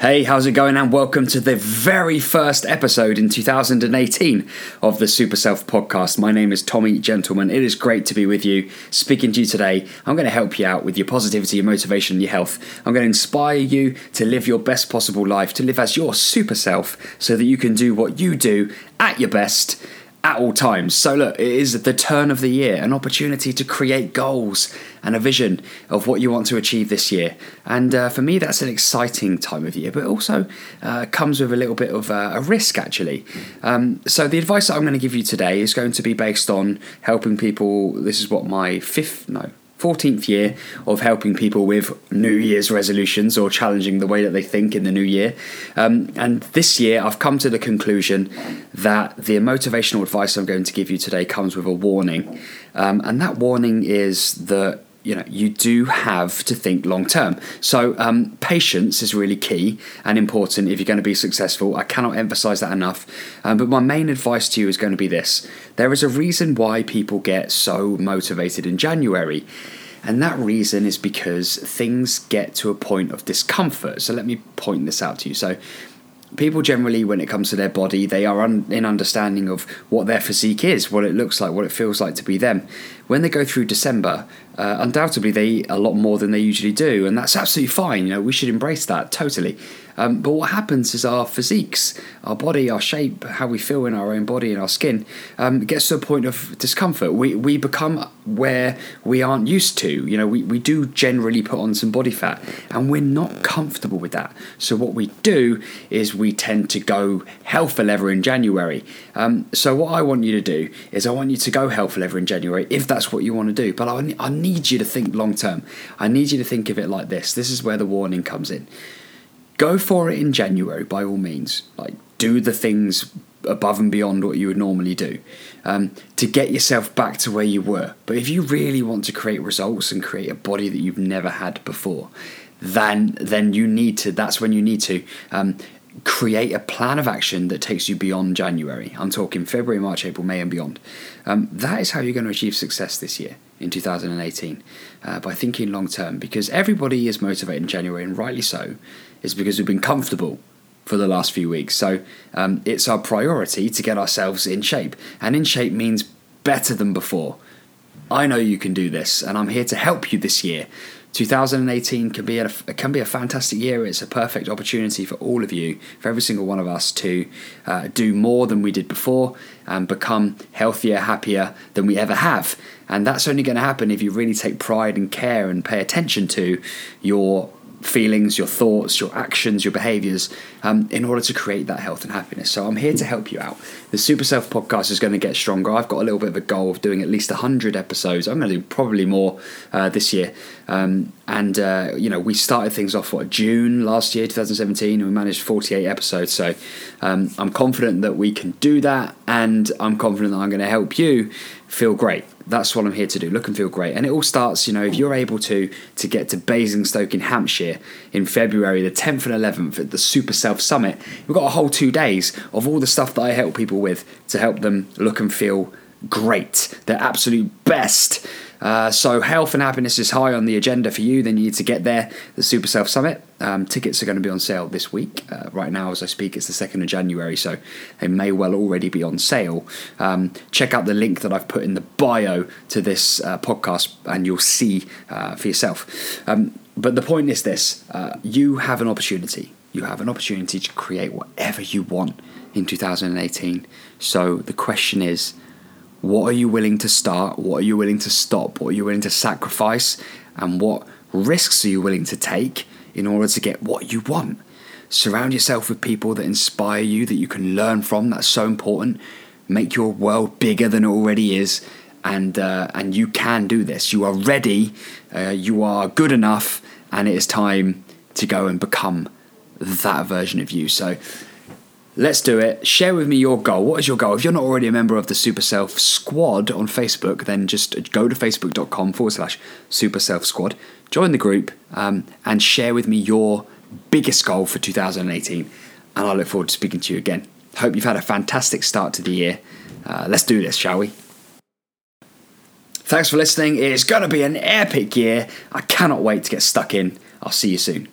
Hey, how's it going, and welcome to the very first episode in 2018 of the Super Self Podcast. My name is Tommy Gentleman. It is great to be with you. Speaking to you today, I'm going to help you out with your positivity, your motivation, your health. I'm going to inspire you to live your best possible life, to live as your super self so that you can do what you do at your best at all times. So look, it is the turn of the year, an opportunity to create goals and a vision of what you want to achieve this year. And for me, that's an exciting time of year, but also comes with a little bit of a risk, actually. So the advice that I'm going to give you today is going to be based on helping people. This is what my 14th year of helping people with New Year's resolutions or challenging the way that they think in the new year. And this year, I've come to the conclusion that the motivational advice I'm going to give you today comes with a warning. And that warning is that you do have to think long term. So patience is really key and important if you're going to be successful. I cannot emphasize that enough. But my main advice to you is going to be this. There is a reason why people get so motivated in January. And that reason is because things get to a point of discomfort. So let me point this out to you. So people generally, when it comes to their body, they are in understanding of what their physique is, what it looks like, what it feels like to be them. When they go through December, undoubtedly they eat a lot more than they usually do, and that's absolutely fine. We should embrace that totally. But what happens is our physiques, our body, our shape, how we feel in our own body and our skin, gets to a point of discomfort. We become where we aren't used to. We do generally put on some body fat, and we're not comfortable with that. So what we do is we tend to go hell for leather in January. So what I want you to do is I want you to go hell for leather in January if that's what you want to do. But I need you to think long term. I need you to think of it like this. This is where the warning comes in. Go for it in January, by all means. Do the things above and beyond what you would normally do to get yourself back to where you were. But if you really want to create results and create a body that you've never had before, then you need to. That's when you need to create a plan of action that takes you beyond January. I'm talking February, March, April, May, and beyond. That is how you're going to achieve success this year in 2018 by thinking long term, because everybody is motivated in January, and rightly so. It's because we've been comfortable for the last few weeks. So it's our priority to get ourselves in shape. And in shape means better than before. I know you can do this, and I'm here to help you this year. 2018 can be a fantastic year. It's a perfect opportunity for all of you, for every single one of us, to do more than we did before and become healthier, happier than we ever have. And that's only going to happen if you really take pride and care and pay attention to your feelings, your thoughts, your actions, your behaviours, in order to create that health and happiness. So I'm here to help you out. The Super Self Podcast is going to get stronger. I've got a little bit of a goal of doing at least 100 episodes. I'm going to do probably more this year. We started things off, June last year, 2017, and we managed 48 episodes. So I'm confident that we can do that, and I'm confident that I'm going to help you feel great. That's what I'm here to do, look and feel great. And it all starts, if you're able to get to Basingstoke in Hampshire in February the 10th and 11th at the Super Self Summit. We've got a whole 2 days of all the stuff that I help people with to help them look and feel great, their absolute best. So health and happiness is high on the agenda for you. Then you need to get there, the Super Self Summit. Tickets are going to be on sale this week. Right now, as I speak, it's the 2nd of January, so they may well already be on sale. Check out the link that I've put in the bio to this podcast, and you'll see for yourself. But the point is this. You have an opportunity. You have an opportunity to create whatever you want in 2018. So the question is, what are you willing to start? What are you willing to stop? What are you willing to sacrifice? And what risks are you willing to take in order to get what you want? Surround yourself with people that inspire you, that you can learn from. That's so important. Make your world bigger than it already is. And you can do this. You are ready. You are good enough. And it is time to go and become that version of you. So let's do it. Share with me your goal. What is your goal? If you're not already a member of the Super Self Squad on Facebook, then just go to facebook.com/Super Self Squad. Join the group and share with me your biggest goal for 2018. And I look forward to speaking to you again. Hope you've had a fantastic start to the year. Let's do this, shall we? Thanks for listening. It's going to be an epic year. I cannot wait to get stuck in. I'll see you soon.